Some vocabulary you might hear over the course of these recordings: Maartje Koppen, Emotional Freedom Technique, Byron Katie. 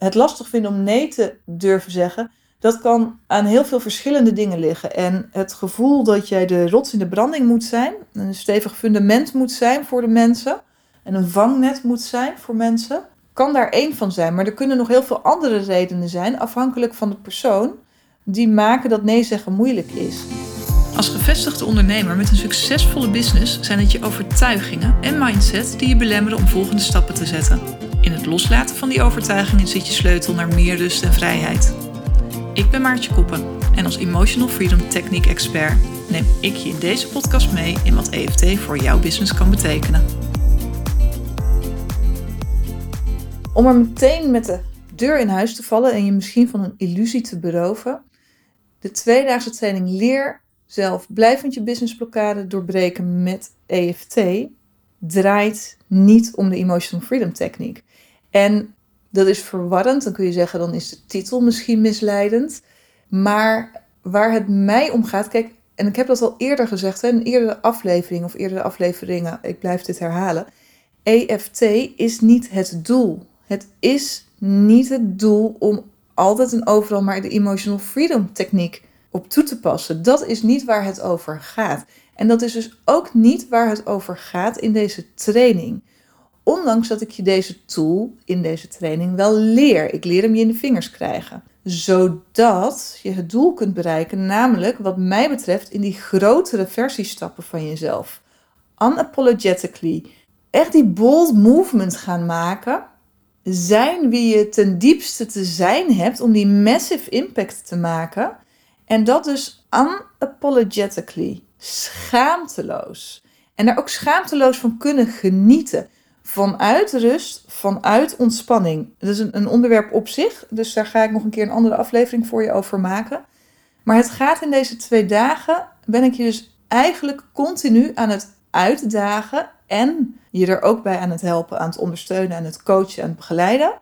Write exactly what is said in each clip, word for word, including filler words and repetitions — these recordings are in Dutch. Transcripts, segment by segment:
het lastig vinden om nee te durven zeggen, dat kan aan heel veel verschillende dingen liggen. En het gevoel dat jij de rots in de branding moet zijn, een stevig fundament moet zijn voor de mensen, en een vangnet moet zijn voor mensen, kan daar één van zijn. Maar er kunnen nog heel veel andere redenen zijn, afhankelijk van de persoon, die maken dat nee zeggen moeilijk is. Als gevestigde ondernemer met een succesvolle business zijn het je overtuigingen en mindset die je belemmeren om volgende stappen te zetten. In het loslaten van die overtuigingen zit je sleutel naar meer rust en vrijheid. Ik ben Maartje Koppen en als Emotional Freedom Technique expert neem ik je in deze podcast mee in wat E F T voor jouw business kan betekenen. Om er meteen met de deur in huis te vallen en je misschien van een illusie te beroven. De tweedaagse training Leer zelf blijvend je businessblokkade doorbreken met E F T draait niet om de Emotional Freedom Techniek. En dat is verwarrend, dan kun je zeggen, dan is de titel misschien misleidend. Maar waar het mij om gaat, kijk, en ik heb dat al eerder gezegd, hè, in een eerdere aflevering of eerdere afleveringen, ik blijf dit herhalen. E F T is niet het doel. Het is niet het doel om altijd en overal maar de Emotional Freedom Techniek op toe te passen. Dat is niet waar het over gaat. En dat is dus ook niet waar het over gaat in deze training. Ondanks dat ik je deze tool in deze training wel leer. Ik leer hem je in de vingers krijgen. Zodat je het doel kunt bereiken, namelijk wat mij betreft in die grotere versiestappen van jezelf. Unapologetically. Echt die bold movement gaan maken. Zijn wie je ten diepste te zijn hebt om die massive impact te maken. En dat dus unapologetically. Schaamteloos. En daar ook schaamteloos van kunnen genieten. Vanuit rust, vanuit ontspanning. Dat is een, een onderwerp op zich, dus daar ga ik nog een keer een andere aflevering voor je over maken. Maar het gaat in deze twee dagen, ben ik je dus eigenlijk continu aan het uitdagen en je er ook bij aan het helpen, aan het ondersteunen, aan het coachen, aan het begeleiden,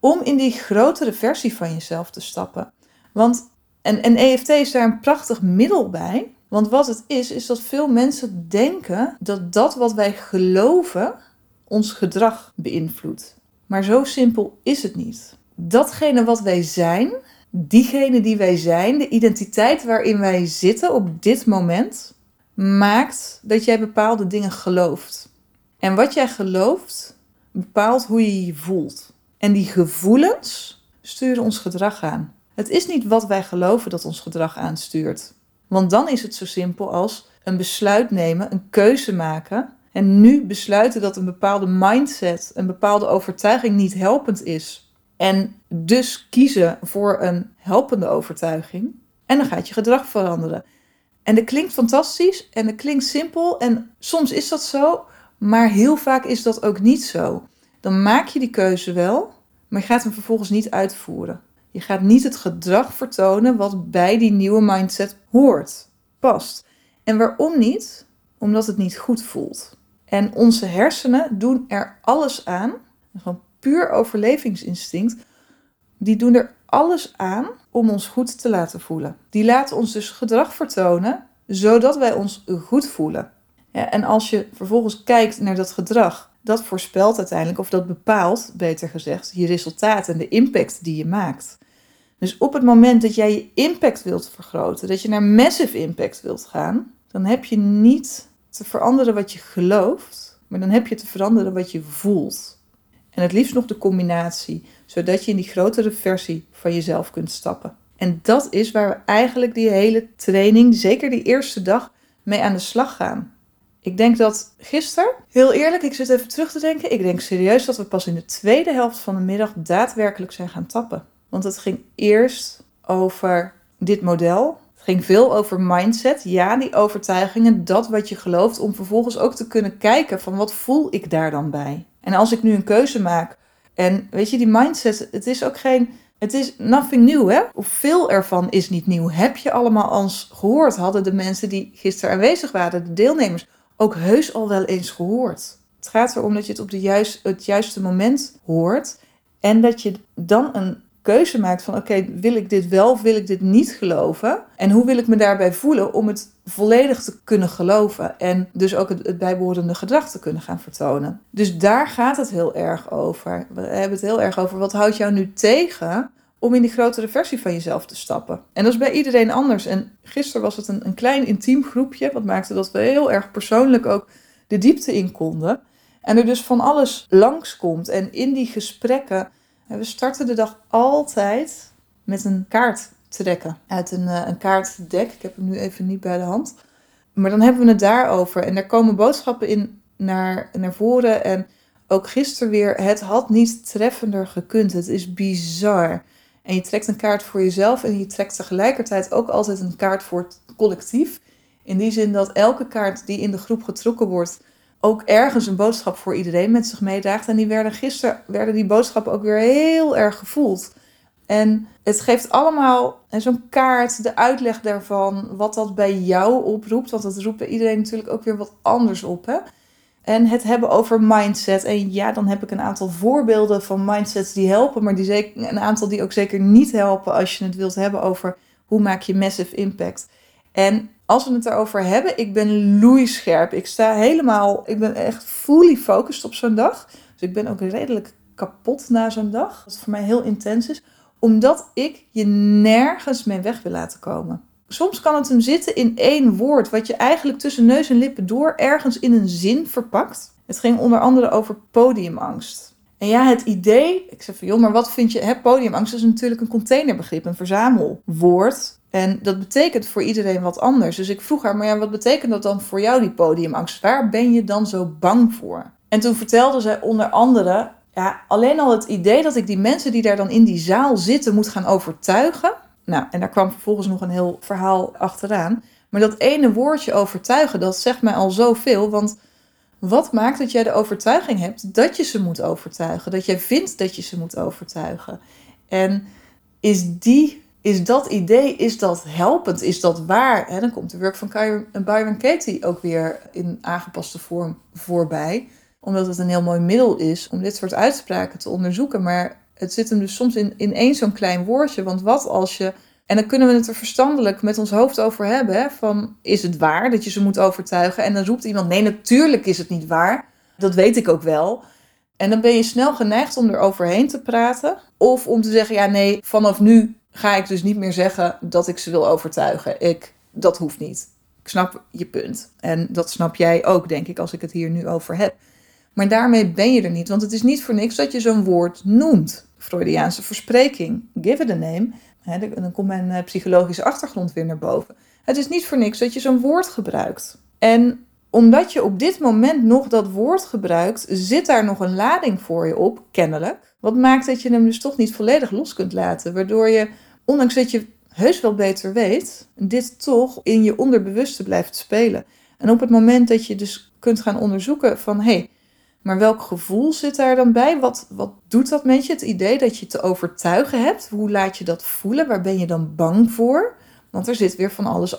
om in die grotere versie van jezelf te stappen. Want, en, en E F T is daar een prachtig middel bij, want wat het is, is dat veel mensen denken dat dat wat wij geloven ons gedrag beïnvloedt. Maar zo simpel is het niet. Datgene wat wij zijn, diegene die wij zijn, de identiteit waarin wij zitten op dit moment, maakt dat jij bepaalde dingen gelooft. En wat jij gelooft, bepaalt hoe je je voelt. En die gevoelens sturen ons gedrag aan. Het is niet wat wij geloven dat ons gedrag aanstuurt. Want dan is het zo simpel als een besluit nemen, een keuze maken. En nu besluiten dat een bepaalde mindset, een bepaalde overtuiging niet helpend is. En dus kiezen voor een helpende overtuiging. En dan gaat je gedrag veranderen. En dat klinkt fantastisch en dat klinkt simpel. En soms is dat zo, maar heel vaak is dat ook niet zo. Dan maak je die keuze wel, maar je gaat hem vervolgens niet uitvoeren. Je gaat niet het gedrag vertonen wat bij die nieuwe mindset hoort, past. En waarom niet? Omdat het niet goed voelt. En onze hersenen doen er alles aan, gewoon puur overlevingsinstinct, die doen er alles aan om ons goed te laten voelen. Die laten ons dus gedrag vertonen, zodat wij ons goed voelen. Ja, en als je vervolgens kijkt naar dat gedrag, dat voorspelt uiteindelijk, of dat bepaalt, beter gezegd, je resultaat en de impact die je maakt. Dus op het moment dat jij je impact wilt vergroten, dat je naar massive impact wilt gaan, dan heb je niet te veranderen wat je gelooft, maar dan heb je te veranderen wat je voelt. En het liefst nog de combinatie, zodat je in die grotere versie van jezelf kunt stappen. En dat is waar we eigenlijk die hele training, zeker die eerste dag, mee aan de slag gaan. Ik denk dat gisteren, heel eerlijk, ik zit even terug te denken, ik denk serieus dat we pas in de tweede helft van de middag daadwerkelijk zijn gaan tappen. Want het ging eerst over dit model. Het ging veel over mindset, ja, die overtuigingen, dat wat je gelooft, om vervolgens ook te kunnen kijken van wat voel ik daar dan bij. En als ik nu een keuze maak, en weet je, die mindset, het is ook geen, het is nothing new, hè? Of veel ervan is niet nieuw. Heb je allemaal al eens gehoord, hadden de mensen die gisteren aanwezig waren, de deelnemers, ook heus al wel eens gehoord. Het gaat erom dat je het op de juist, het juiste moment hoort en dat je dan een keuze maakt van oké, okay, wil ik dit wel of wil ik dit niet geloven? En hoe wil ik me daarbij voelen om het volledig te kunnen geloven en dus ook het, het bijbehorende gedrag te kunnen gaan vertonen. Dus daar gaat het heel erg over. We hebben het heel erg over wat houdt jou nu tegen om in die grotere versie van jezelf te stappen. En dat is bij iedereen anders. En gisteren was het een, een klein intiem groepje, wat maakte dat we heel erg persoonlijk ook de diepte in konden. En er dus van alles langskomt. En in die gesprekken, we starten de dag altijd met een kaart trekken. Uit een, een kaartdek. Ik heb hem nu even niet bij de hand. Maar dan hebben we het daarover. En daar komen boodschappen in naar, naar voren. En ook gisteren weer, het had niet treffender gekund. Het is bizar. En je trekt een kaart voor jezelf. En je trekt tegelijkertijd ook altijd een kaart voor het collectief. In die zin dat elke kaart die in de groep getrokken wordt ook ergens een boodschap voor iedereen met zich meedraagt. En die werden gisteren werden die boodschappen ook weer heel erg gevoeld. En het geeft allemaal zo'n kaart, de uitleg daarvan, wat dat bij jou oproept. Want dat roept bij iedereen natuurlijk ook weer wat anders op. Hè? En het hebben over mindset. En ja, dan heb ik een aantal voorbeelden van mindsets die helpen. Maar die zeker, een aantal die ook zeker niet helpen als je het wilt hebben over hoe maak je massive impact. En als we het daarover hebben, ik ben loeischerp. Ik sta helemaal, ik ben echt fully focused op zo'n dag. Dus ik ben ook redelijk kapot na zo'n dag. Wat voor mij heel intens is. Omdat ik je nergens mee weg wil laten komen. Soms kan het hem zitten in één woord. Wat je eigenlijk tussen neus en lippen door ergens in een zin verpakt. Het ging onder andere over podiumangst. En ja, het idee, ik zeg van joh, maar wat vind je, hè, podiumangst is natuurlijk een containerbegrip, een verzamelwoord. En dat betekent voor iedereen wat anders. Dus ik vroeg haar, maar ja, wat betekent dat dan voor jou, die podiumangst? Waar ben je dan zo bang voor? En toen vertelde zij onder andere, ja, alleen al het idee dat ik die mensen die daar dan in die zaal zitten moet gaan overtuigen. Nou, en daar kwam vervolgens nog een heel verhaal achteraan. Maar dat ene woordje overtuigen, dat zegt mij al zoveel, want wat maakt dat jij de overtuiging hebt dat je ze moet overtuigen? Dat jij vindt dat je ze moet overtuigen? En is, die, is dat idee, is dat helpend? Is dat waar? He, dan komt de work van Byron Katie ook weer in aangepaste vorm voorbij. Omdat het een heel mooi middel is om dit soort uitspraken te onderzoeken. Maar het zit hem dus soms in, in één zo'n klein woordje. Want wat als je... En dan kunnen we het er verstandelijk met ons hoofd over hebben. Hè? Van, is het waar dat je ze moet overtuigen? En dan roept iemand, nee, natuurlijk is het niet waar. Dat weet ik ook wel. En dan ben je snel geneigd om er overheen te praten. Of om te zeggen, ja, nee, vanaf nu ga ik dus niet meer zeggen dat ik ze wil overtuigen. Ik, dat hoeft niet. Ik snap je punt. En dat snap jij ook, denk ik, als ik het hier nu over heb. Maar daarmee ben je er niet. Want het is niet voor niks dat je zo'n woord noemt. Freudiaanse verspreking. Give it a name. He, dan komt mijn psychologische achtergrond weer naar boven. Het is niet voor niks dat je zo'n woord gebruikt. En omdat je op dit moment nog dat woord gebruikt, zit daar nog een lading voor je op, kennelijk. Wat maakt dat je hem dus toch niet volledig los kunt laten. Waardoor je, ondanks dat je heus wel beter weet, dit toch in je onderbewuste blijft spelen. En op het moment dat je dus kunt gaan onderzoeken van, hé, hey, maar welk gevoel zit daar dan bij? Wat, wat doet dat met je? Het idee dat je te overtuigen hebt. Hoe laat je dat voelen? Waar ben je dan bang voor? Want er zit weer van alles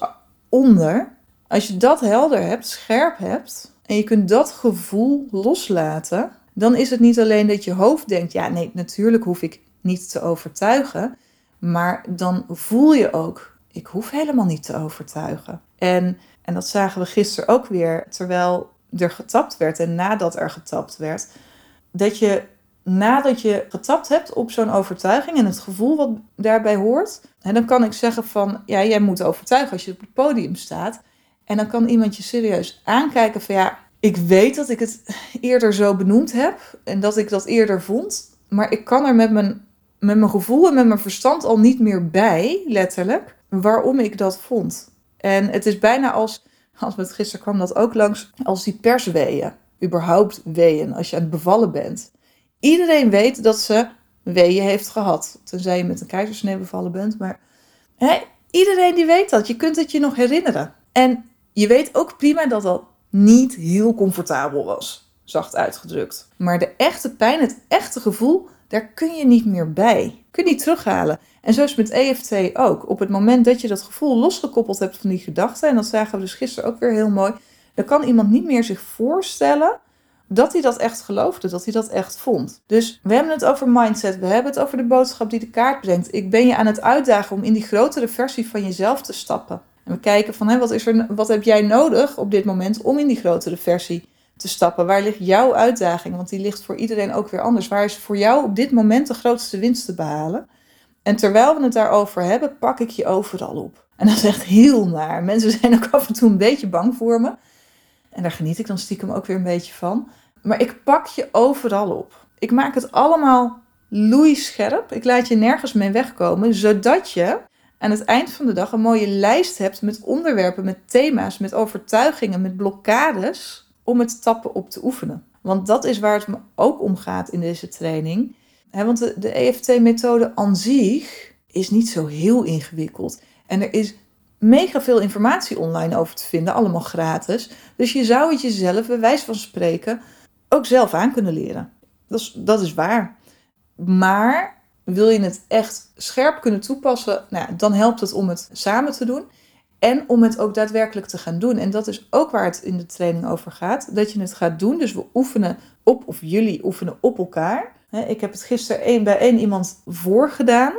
onder. Als je dat helder hebt, scherp hebt, en je kunt dat gevoel loslaten, dan is het niet alleen dat je hoofd denkt, ja nee, natuurlijk hoef ik niet te overtuigen. Maar dan voel je ook, ik hoef helemaal niet te overtuigen. En, en dat zagen we gisteren ook weer, terwijl er getapt werd en nadat er getapt werd, dat je nadat je getapt hebt op zo'n overtuiging en het gevoel wat daarbij hoort, en dan kan ik zeggen van, ja, jij moet overtuigen als je op het podium staat. En dan kan iemand je serieus aankijken van, ja, ik weet dat ik het eerder zo benoemd heb en dat ik dat eerder vond, maar ik kan er met mijn, met mijn gevoel en met mijn verstand al niet meer bij, letterlijk, waarom ik dat vond. En het is bijna als... Als met gisteren kwam dat ook langs, als die persweeën, überhaupt weeën, als je aan het bevallen bent. Iedereen weet dat ze weeën heeft gehad, tenzij je met een keizersnee bevallen bent. Maar hè, iedereen die weet dat, je kunt het je nog herinneren. En je weet ook prima dat dat niet heel comfortabel was, zacht uitgedrukt. Maar de echte pijn, het echte gevoel, daar kun je niet meer bij. Kun je niet terughalen. En zo is het met E F T ook. Op het moment dat je dat gevoel losgekoppeld hebt van die gedachten, en dat zagen we dus gisteren ook weer heel mooi, dan kan iemand niet meer zich voorstellen dat hij dat echt geloofde, dat hij dat echt vond. Dus we hebben het over mindset, we hebben het over de boodschap die de kaart brengt. Ik ben je aan het uitdagen om in die grotere versie van jezelf te stappen. En we kijken van, hé, wat is er, wat heb jij nodig op dit moment om in die grotere versie te stappen? Waar ligt jouw uitdaging? Want die ligt voor iedereen ook weer anders. Waar is voor jou op dit moment de grootste winst te behalen? En terwijl we het daarover hebben, pak ik je overal op. En dat is echt heel naar. Mensen zijn ook af en toe een beetje bang voor me. En daar geniet ik dan stiekem ook weer een beetje van. Maar ik pak je overal op. Ik maak het allemaal loeischerp. Ik laat je nergens mee wegkomen, zodat je aan het eind van de dag een mooie lijst hebt met onderwerpen, met thema's, met overtuigingen, met blokkades om het tappen op te oefenen. Want dat is waar het me ook om gaat in deze training. Want de, de E F T-methode aan zich is niet zo heel ingewikkeld. En er is mega veel informatie online over te vinden, allemaal gratis. Dus je zou het jezelf, bij wijze van spreken, ook zelf aan kunnen leren. Dat is, dat is waar. Maar wil je het echt scherp kunnen toepassen, nou, dan helpt het om het samen te doen. En om het ook daadwerkelijk te gaan doen. En dat is ook waar het in de training over gaat. Dat je het gaat doen. Dus we oefenen op, of jullie oefenen op elkaar. Ik heb het gisteren één bij één iemand voorgedaan.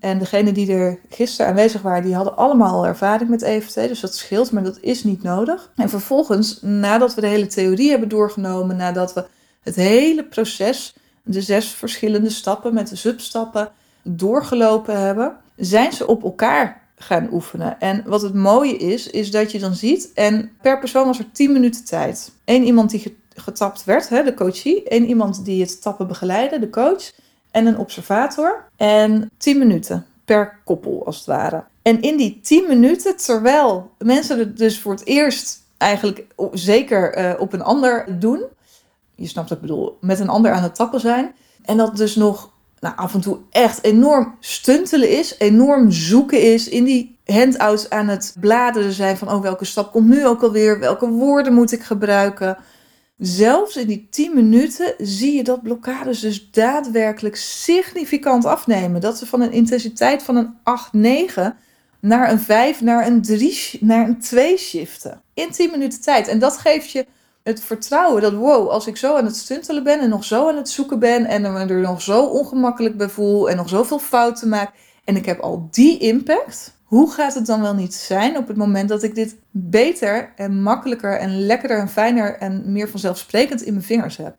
En degenen die er gisteren aanwezig waren, die hadden allemaal ervaring met E F T. Dus dat scheelt, maar dat is niet nodig. En vervolgens, nadat we de hele theorie hebben doorgenomen, nadat we het hele proces, de zes verschillende stappen met de substappen, doorgelopen hebben, zijn ze op elkaar gaan oefenen. En wat het mooie is, is dat je dan ziet, en per persoon was er tien minuten tijd. Eén iemand die getapt werd, de coachie. Eén iemand die het tappen begeleidde, de coach. En een observator. En tien minuten per koppel als het ware. En in die tien minuten, terwijl mensen het dus voor het eerst eigenlijk zeker uh, op een ander doen. Je snapt wat ik bedoel. Met een ander aan het tappen zijn. En dat dus nog nou, af en toe echt enorm stuntelen is. Enorm zoeken is. In die handouts aan het bladeren zijn van oh, welke stap komt nu ook alweer? Welke woorden moet ik gebruiken? Zelfs in die tien minuten zie je dat blokkades dus daadwerkelijk significant afnemen. Dat ze van een intensiteit van een acht, negen naar een vijf, naar een drie, naar een twee shiften. In tien minuten tijd. En dat geeft je het vertrouwen dat wow, als ik zo aan het stuntelen ben en nog zo aan het zoeken ben en me er nog zo ongemakkelijk bij voel en nog zoveel fouten maak en ik heb al die impact, hoe gaat het dan wel niet zijn op het moment dat ik dit beter en makkelijker en lekkerder en fijner en meer vanzelfsprekend in mijn vingers heb?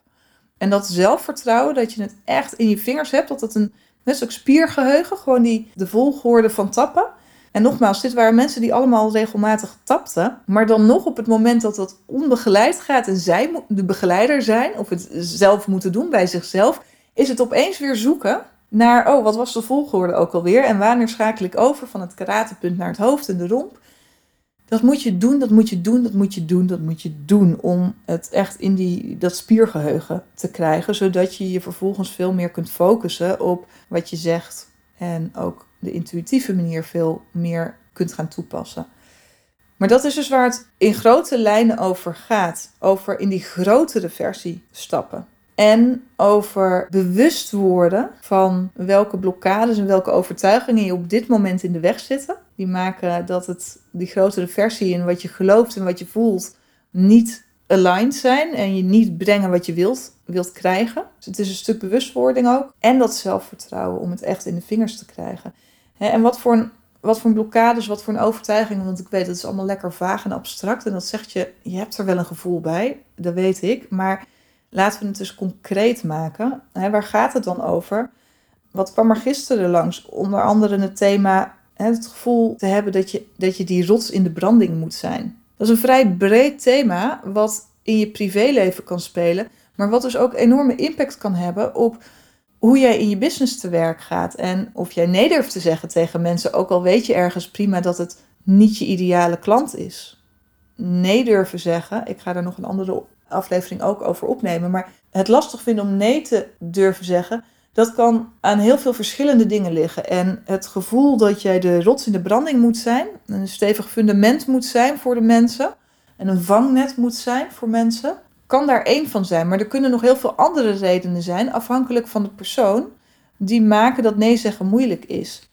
En dat zelfvertrouwen, dat je het echt in je vingers hebt, dat het een net zo'n spiergeheugen, gewoon die de volgorde van tappen. En nogmaals, dit waren mensen die allemaal regelmatig tapten, maar dan nog op het moment dat dat onbegeleid gaat en zij de begeleider zijn of het zelf moeten doen bij zichzelf, is het opeens weer zoeken naar, oh, wat was de volgorde ook alweer? En wanneer schakel ik over van het karatepunt naar het hoofd en de romp? Dat moet je doen, dat moet je doen, dat moet je doen, dat moet je doen. Om het echt in die, dat spiergeheugen te krijgen. Zodat je je vervolgens veel meer kunt focussen op wat je zegt. En ook de intuïtieve manier veel meer kunt gaan toepassen. Maar dat is dus waar het in grote lijnen over gaat. Over in die grotere versie stappen. En over bewust worden van welke blokkades en welke overtuigingen je op dit moment in de weg zitten. Die maken dat het die grotere versie en wat je gelooft en wat je voelt niet aligned zijn. En je niet brengen wat je wilt, wilt krijgen. Dus het is een stuk bewustwording ook. En dat zelfvertrouwen om het echt in de vingers te krijgen. En wat voor een, wat voor een blokkades, wat voor een overtuiging. Want ik weet dat is allemaal lekker vaag en abstract. En dat zegt je, je hebt er wel een gevoel bij. Dat weet ik, maar laten we het dus concreet maken. He, waar gaat het dan over? Wat kwam er gisteren langs? Onder andere het thema, he, het gevoel te hebben dat je, dat je die rots in de branding moet zijn. Dat is een vrij breed thema wat in je privéleven kan spelen. Maar wat dus ook enorme impact kan hebben op hoe jij in je business te werk gaat. En of jij nee durft te zeggen tegen mensen. Ook al weet je ergens prima dat het niet je ideale klant is. Nee durven zeggen. Ik ga daar nog een andere op. Aflevering ook over opnemen, maar het lastig vinden om nee te durven zeggen, dat kan aan heel veel verschillende dingen liggen. En het gevoel dat jij de rots in de branding moet zijn, een stevig fundament moet zijn voor de mensen en een vangnet moet zijn voor mensen, kan daar één van zijn. Maar er kunnen nog heel veel andere redenen zijn, afhankelijk van de persoon, die maken dat nee zeggen moeilijk is.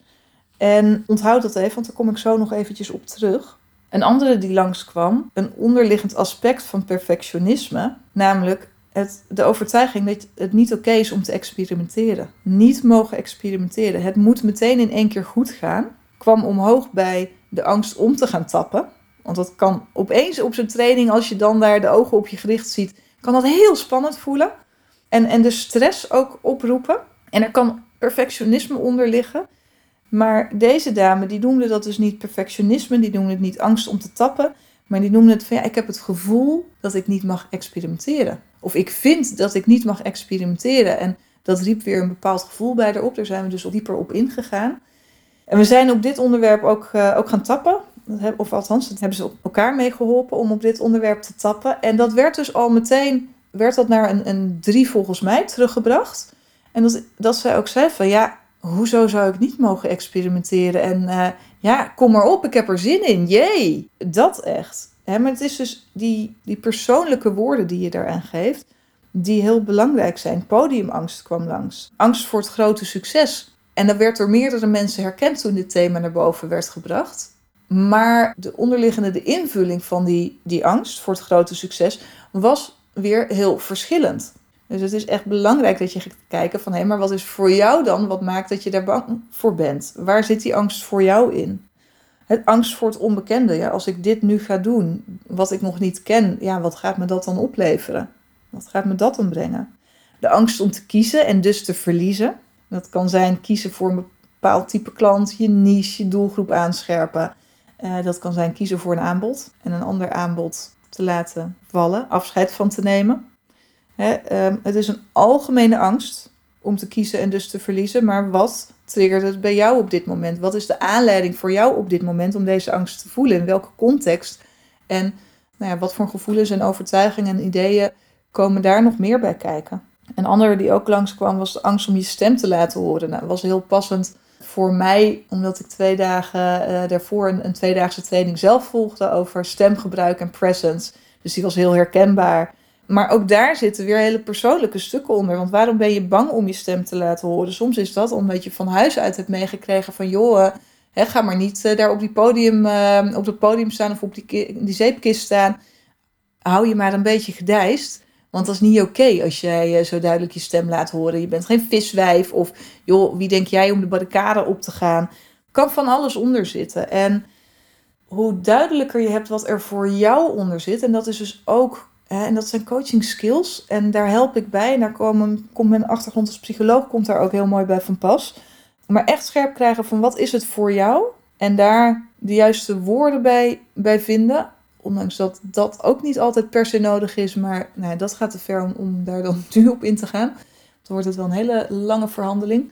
En onthoud dat even, want daar kom ik zo nog eventjes op terug. Een andere die langskwam, een onderliggend aspect van perfectionisme, namelijk het, de overtuiging dat het niet oké is om te experimenteren. Niet mogen experimenteren. Het moet meteen in één keer goed gaan. Kwam omhoog bij de angst om te gaan tappen. Want dat kan opeens op zo'n training, als je dan daar de ogen op je gericht ziet, kan dat heel spannend voelen. En, en de stress ook oproepen. En er kan perfectionisme onder liggen. Maar deze dame, die noemde dat dus niet perfectionisme, die noemde het niet angst om te tappen, maar die noemde het van ja, ik heb het gevoel dat ik niet mag experimenteren. Of ik vind dat ik niet mag experimenteren. En dat riep weer een bepaald gevoel bij haar op. Daar zijn we dus dieper op ingegaan. En we zijn op dit onderwerp ook, uh, ook gaan tappen. Of althans, dat hebben ze elkaar mee geholpen om op dit onderwerp te tappen. En dat werd dus al meteen, werd dat naar een, een drie volgens mij teruggebracht. En dat, dat zij ook zei van ja, hoezo zou ik niet mogen experimenteren? En uh, ja, kom maar op, ik heb er zin in. Jee, dat echt. He, maar het is dus die, die persoonlijke woorden die je daaraan geeft, die heel belangrijk zijn. Podiumangst kwam langs. Angst voor het grote succes. En dat werd door meerdere mensen herkend toen dit thema naar boven werd gebracht. Maar de onderliggende, de invulling van die, die angst voor het grote succes was weer heel verschillend. Dus het is echt belangrijk dat je gaat kijken van hé, maar wat is voor jou dan? Wat maakt dat je daar bang voor bent? Waar zit die angst voor jou in? Het angst voor het onbekende. Ja, als ik dit nu ga doen, wat ik nog niet ken, ja, wat gaat me dat dan opleveren? Wat gaat me dat dan brengen? De angst om te kiezen en dus te verliezen. Dat kan zijn kiezen voor een bepaald type klant, je niche, je doelgroep aanscherpen. Uh, dat kan zijn kiezen voor een aanbod en een ander aanbod te laten vallen, afscheid van te nemen. He, um, het is een algemene angst om te kiezen en dus te verliezen. Maar wat triggert het bij jou op dit moment? Wat is de aanleiding voor jou op dit moment om deze angst te voelen? In welke context? En nou ja, wat voor gevoelens en overtuigingen en ideeën komen daar nog meer bij kijken? Een andere die ook langskwam was de angst om je stem te laten horen. Nou, dat was heel passend voor mij, omdat ik twee dagen uh, daarvoor een, een tweedaagse training zelf volgde over stemgebruik en presence. Dus die was heel herkenbaar. Maar ook daar zitten weer hele persoonlijke stukken onder. Want waarom ben je bang om je stem te laten horen? Soms is dat omdat je van huis uit hebt meegekregen van joh, hè, ga maar niet uh, daar op die podium, uh, op dat podium staan of op die, ki- die zeepkist staan. Hou je maar een beetje gedijst. Want dat is niet oké okay als jij uh, zo duidelijk je stem laat horen. Je bent geen viswijf of joh, wie denk jij om de barricade op te gaan? Kan van alles onder zitten. En hoe duidelijker je hebt wat er voor jou onder zit, en dat is dus ook... En dat zijn coaching skills. En daar help ik bij. En daar komen, komt mijn achtergrond als psycholoog komt daar ook heel mooi bij van pas. Maar echt scherp krijgen van wat is het voor jou? En daar de juiste woorden bij, bij vinden. Ondanks dat dat ook niet altijd per se nodig is. Maar nou, dat gaat te ver om, om daar dan nu op in te gaan. Dan wordt het wel een hele lange verhandeling.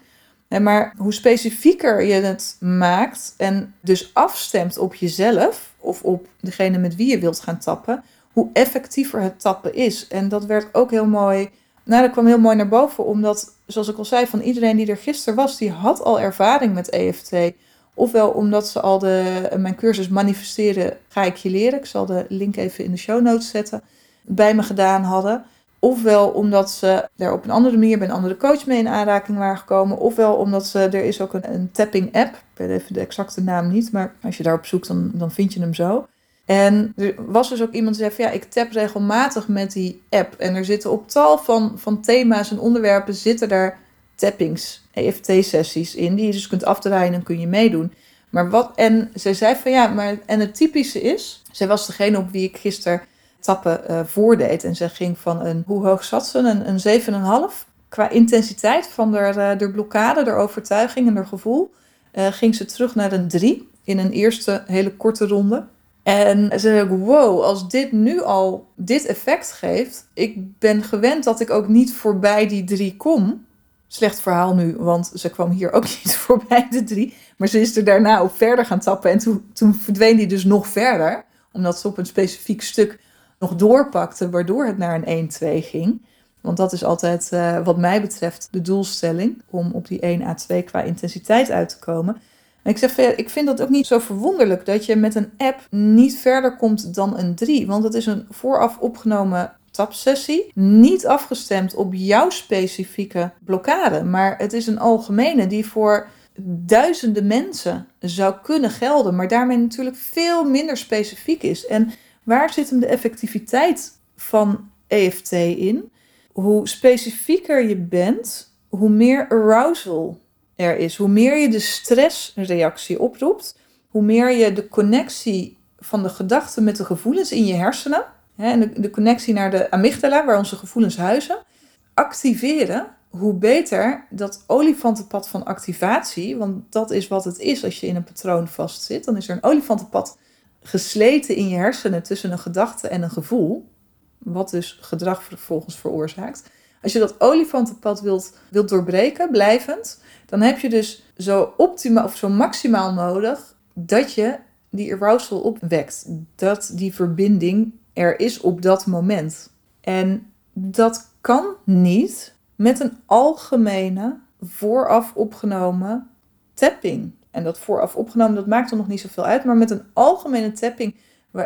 En maar hoe specifieker je het maakt. En dus afstemt op jezelf. Of op degene met wie je wilt gaan tappen. Hoe effectiever het tappen is. En dat werd ook heel mooi... Nou, dat kwam heel mooi naar boven, omdat, zoals ik al zei, van iedereen die er gisteren was, die had al ervaring met E F T. Ofwel omdat ze al de, mijn cursus Manifesteren ga ik je leren. Ik zal de link even in de show notes zetten. Bij me gedaan hadden. Ofwel omdat ze daar op een andere manier bij een andere coach mee in aanraking waren gekomen. Ofwel omdat ze... Er is ook een, een tapping app. Ik weet even de exacte naam niet, maar als je daarop zoekt, dan, dan vind je hem zo. En er was dus ook iemand die zei van ja, ik tap regelmatig met die app. En er zitten op tal van, van thema's en onderwerpen zitten daar tappings, E F T-sessies in. Die je dus kunt afdraaien en kun je meedoen. Maar wat, en zij zei van ja, maar en het typische is, zij was degene op wie ik gisteren tappen uh, voordeed. En zij ging van een, hoe hoog zat ze? Een, een zeven komma vijf. Qua intensiteit van de, de blokkade, de overtuiging en de gevoel, uh, ging ze terug naar een drie in een eerste hele korte ronde. En ze zei ook, wow, als dit nu al dit effect geeft... Ik ben gewend dat ik ook niet voorbij die drie kom. Slecht verhaal nu, want ze kwam hier ook niet voorbij de drie. Maar ze is er daarna op verder gaan tappen. En toen, toen verdween die dus nog verder. Omdat ze op een specifiek stuk nog doorpakte, waardoor het naar een één twee ging. Want dat is altijd, uh, wat mij betreft, de doelstelling. Om op die één à twee qua intensiteit uit te komen... Ik zeg, ik vind dat ook niet zo verwonderlijk dat je met een app niet verder komt dan een drie. Want het is een vooraf opgenomen tapsessie. Niet afgestemd op jouw specifieke blokkade. Maar het is een algemene die voor duizenden mensen zou kunnen gelden, maar daarmee natuurlijk veel minder specifiek is. En waar zit hem de effectiviteit van E F T in? Hoe specifieker je bent, hoe meer arousal er is. Hoe meer je de stressreactie oproept, hoe meer je de connectie van de gedachten met de gevoelens in je hersenen, hè, en de, de connectie naar de amygdala, waar onze gevoelens huizen, activeren, hoe beter dat olifantenpad van activatie, want dat is wat het is als je in een patroon vastzit, dan is er een olifantenpad gesleten in je hersenen tussen een gedachte en een gevoel, wat dus gedrag vervolgens veroorzaakt. Als je dat olifantenpad wilt, wilt doorbreken, blijvend, dan heb je dus zo optimaal of zo maximaal nodig dat je die arousal opwekt. Dat die verbinding er is op dat moment. En dat kan niet met een algemene, vooraf opgenomen tapping. En dat vooraf opgenomen, dat maakt er nog niet zoveel uit, maar met een algemene tapping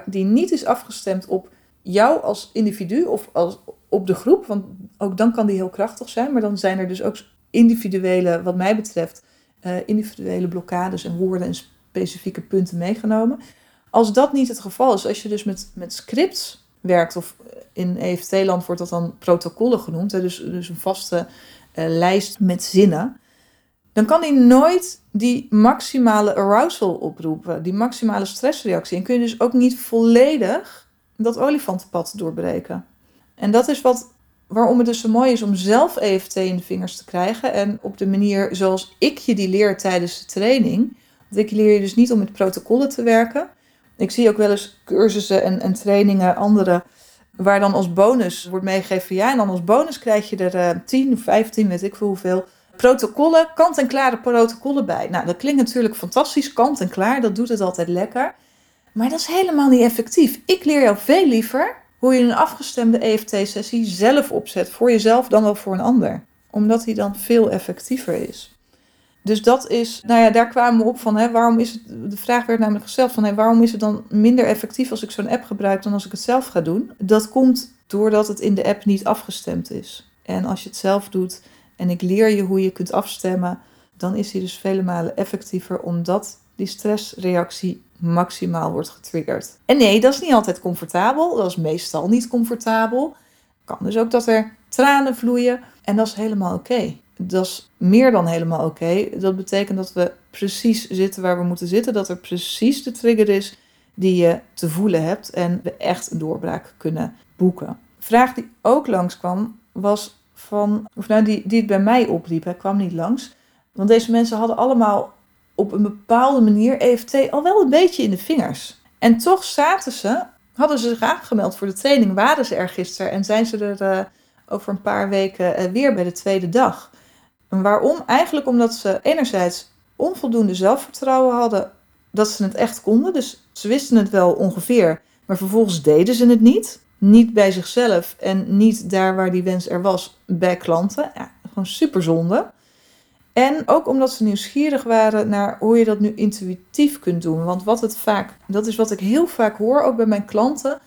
die niet is afgestemd op jou als individu of als, op de groep, want ook dan kan die heel krachtig zijn, maar dan zijn er dus ook individuele, wat mij betreft, uh, individuele blokkades en woorden en specifieke punten meegenomen. Als dat niet het geval is, als je dus met, met scripts werkt, of in E F T-land wordt dat dan protocollen genoemd, hè, dus, dus een vaste uh, lijst met zinnen, dan kan die nooit die maximale arousal oproepen, die maximale stressreactie. En kun je dus ook niet volledig dat olifantenpad doorbreken. En dat is wat, waarom het dus zo mooi is om zelf E F T in de vingers te krijgen. En op de manier zoals ik je die leer tijdens de training. Want ik leer je dus niet om met protocollen te werken. Ik zie ook wel eens cursussen en, en trainingen, andere, waar dan als bonus wordt meegegeven. Ja, en dan als bonus krijg je er uh, tien of vijftien, weet ik veel hoeveel, protocollen, kant-en-klare protocollen bij. Nou, dat klinkt natuurlijk fantastisch, kant-en-klaar, dat doet het altijd lekker. Maar dat is helemaal niet effectief. Ik leer jou veel liever hoe je een afgestemde E F T-sessie zelf opzet. Voor jezelf dan wel voor een ander. Omdat die dan veel effectiever is. Dus dat is, nou ja, daar kwamen we op van. Hè, waarom is het, de vraag werd namelijk gesteld van, hè, waarom is het dan minder effectief als ik zo'n app gebruik dan als ik het zelf ga doen? Dat komt doordat het in de app niet afgestemd is. En als je het zelf doet en ik leer je hoe je kunt afstemmen, dan is die dus vele malen effectiever, omdat die stressreactie maximaal wordt getriggerd. En nee, dat is niet altijd comfortabel. Dat is meestal niet comfortabel. Kan dus ook dat er tranen vloeien. En dat is helemaal oké. Okay. Dat is meer dan helemaal oké. Okay. Dat betekent dat we precies zitten waar we moeten zitten. Dat er precies de trigger is die je te voelen hebt. En we echt een doorbraak kunnen boeken. Een vraag die ook langskwam was van, of nou, die, die het bij mij opliep. Hij kwam niet langs. Want deze mensen hadden allemaal op een bepaalde manier E F T al wel een beetje in de vingers. En toch zaten ze, hadden ze zich aangemeld voor de training, waren ze er gisteren en zijn ze er uh, over een paar weken uh, weer bij de tweede dag. En waarom? Eigenlijk omdat ze enerzijds onvoldoende zelfvertrouwen hadden dat ze het echt konden. Dus ze wisten het wel ongeveer, maar vervolgens deden ze het niet. Niet bij zichzelf en niet daar waar die wens er was, bij klanten. Ja, gewoon superzonde. En ook omdat ze nieuwsgierig waren naar hoe je dat nu intuïtief kunt doen. Want wat het vaak, dat is wat ik heel vaak hoor, ook bij mijn klanten,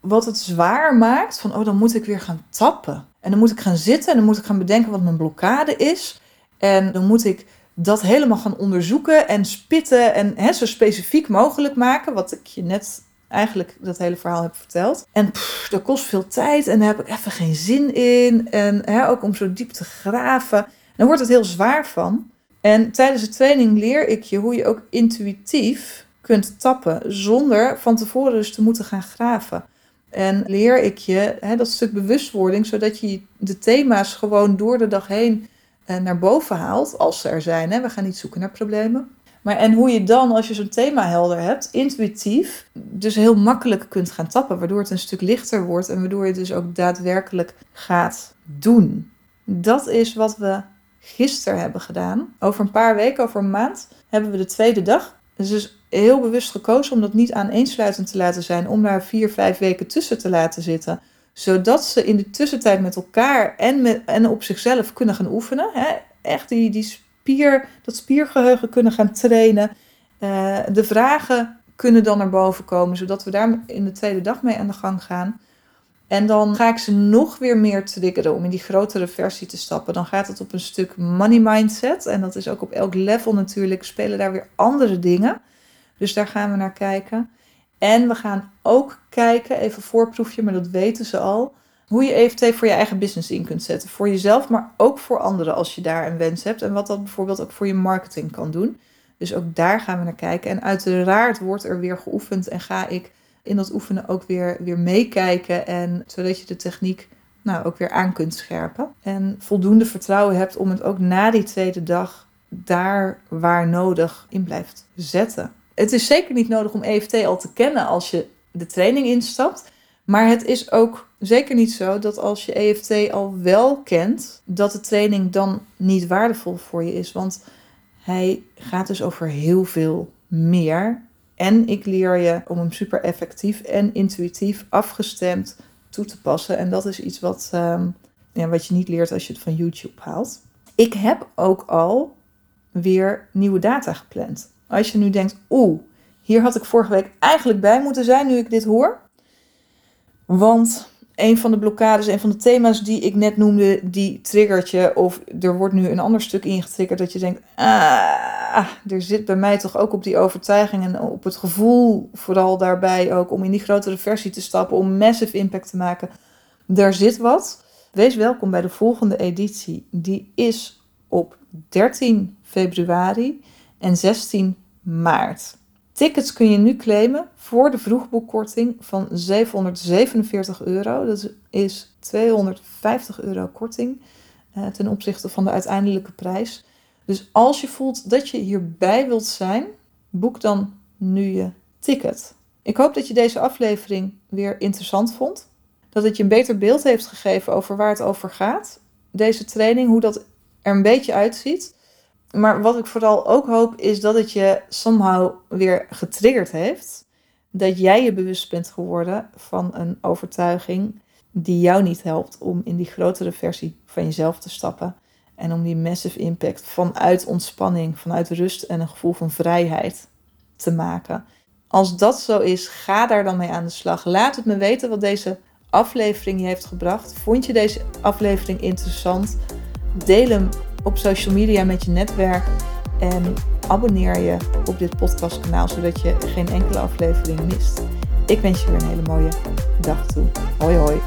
wat het zwaar maakt van, oh, dan moet ik weer gaan tappen. En dan moet ik gaan zitten en dan moet ik gaan bedenken wat mijn blokkade is. En dan moet ik dat helemaal gaan onderzoeken en spitten en hè, zo specifiek mogelijk maken. Wat ik je net eigenlijk dat hele verhaal heb verteld. En pff, dat kost veel tijd en daar heb ik even geen zin in. En hè, ook om zo diep te graven. Dan wordt het heel zwaar van. En tijdens de training leer ik je hoe je ook intuïtief kunt tappen. Zonder van tevoren dus te moeten gaan graven. En leer ik je hè, dat stuk bewustwording. Zodat je de thema's gewoon door de dag heen eh, naar boven haalt. Als ze er zijn. Hè. We gaan niet zoeken naar problemen. Maar en hoe je dan, als je zo'n thema helder hebt, intuïtief dus heel makkelijk kunt gaan tappen. Waardoor het een stuk lichter wordt. En waardoor je het dus ook daadwerkelijk gaat doen. Dat is wat we gisteren hebben gedaan. Over een paar weken, over een maand, hebben we de tweede dag. Dus is heel bewust gekozen om dat niet aaneensluitend te laten zijn, om daar vier, vijf weken tussen te laten zitten, zodat ze in de tussentijd met elkaar en, met, en op zichzelf kunnen gaan oefenen. Hè? Echt die, die spier, dat spiergeheugen kunnen gaan trainen. Uh, de vragen kunnen dan naar boven komen, zodat we daar in de tweede dag mee aan de gang gaan. En dan ga ik ze nog weer meer triggeren om in die grotere versie te stappen. Dan gaat het op een stuk money mindset. En dat is ook op elk level natuurlijk. Spelen daar weer andere dingen. Dus daar gaan we naar kijken. En we gaan ook kijken, even voorproefje, maar dat weten ze al, hoe je E F T voor je eigen business in kunt zetten. Voor jezelf, maar ook voor anderen als je daar een wens hebt. En wat dat bijvoorbeeld ook voor je marketing kan doen. Dus ook daar gaan we naar kijken. En uiteraard wordt er weer geoefend en ga ik in dat oefenen ook weer, weer meekijken. En zodat je de techniek nou, ook weer aan kunt scherpen. En voldoende vertrouwen hebt om het ook na die tweede dag daar waar nodig in blijft zetten. Het is zeker niet nodig om E F T al te kennen als je de training instapt. Maar het is ook zeker niet zo dat als je E F T al wel kent, dat de training dan niet waardevol voor je is. Want hij gaat dus over heel veel meer. En ik leer je om hem super effectief en intuïtief afgestemd toe te passen. En dat is iets wat, um, ja, wat je niet leert als je het van YouTube haalt. Ik heb ook al weer nieuwe data gepland. Als je nu denkt, oeh, hier had ik vorige week eigenlijk bij moeten zijn nu ik dit hoor. Want een van de blokkades, een van de thema's die ik net noemde, die triggert je. Of er wordt nu een ander stuk ingetriggerd dat je denkt, ah, er zit bij mij toch ook op die overtuiging en op het gevoel vooral daarbij ook om in die grotere versie te stappen, om massive impact te maken. Daar zit wat. Wees welkom bij de volgende editie. Die is op dertien februari en zestien maart. Tickets kun je nu claimen voor de vroegboekkorting van zevenhonderdzevenenveertig euro. Dat is tweehonderdvijftig euro korting eh, ten opzichte van de uiteindelijke prijs. Dus als je voelt dat je hierbij wilt zijn, boek dan nu je ticket. Ik hoop dat je deze aflevering weer interessant vond. Dat het je een beter beeld heeft gegeven over waar het over gaat. Deze training, hoe dat er een beetje uitziet. Maar wat ik vooral ook hoop is dat het je somehow weer getriggerd heeft. Dat jij je bewust bent geworden van een overtuiging die jou niet helpt om in die grotere versie van jezelf te stappen. En om die massive impact vanuit ontspanning, vanuit rust en een gevoel van vrijheid te maken. Als dat zo is, ga daar dan mee aan de slag. Laat het me weten wat deze aflevering je heeft gebracht. Vond je deze aflevering interessant? Deel hem op social media met je netwerk en abonneer je op dit podcastkanaal zodat je geen enkele aflevering mist. Ik wens je weer een hele mooie dag toe. Hoi hoi!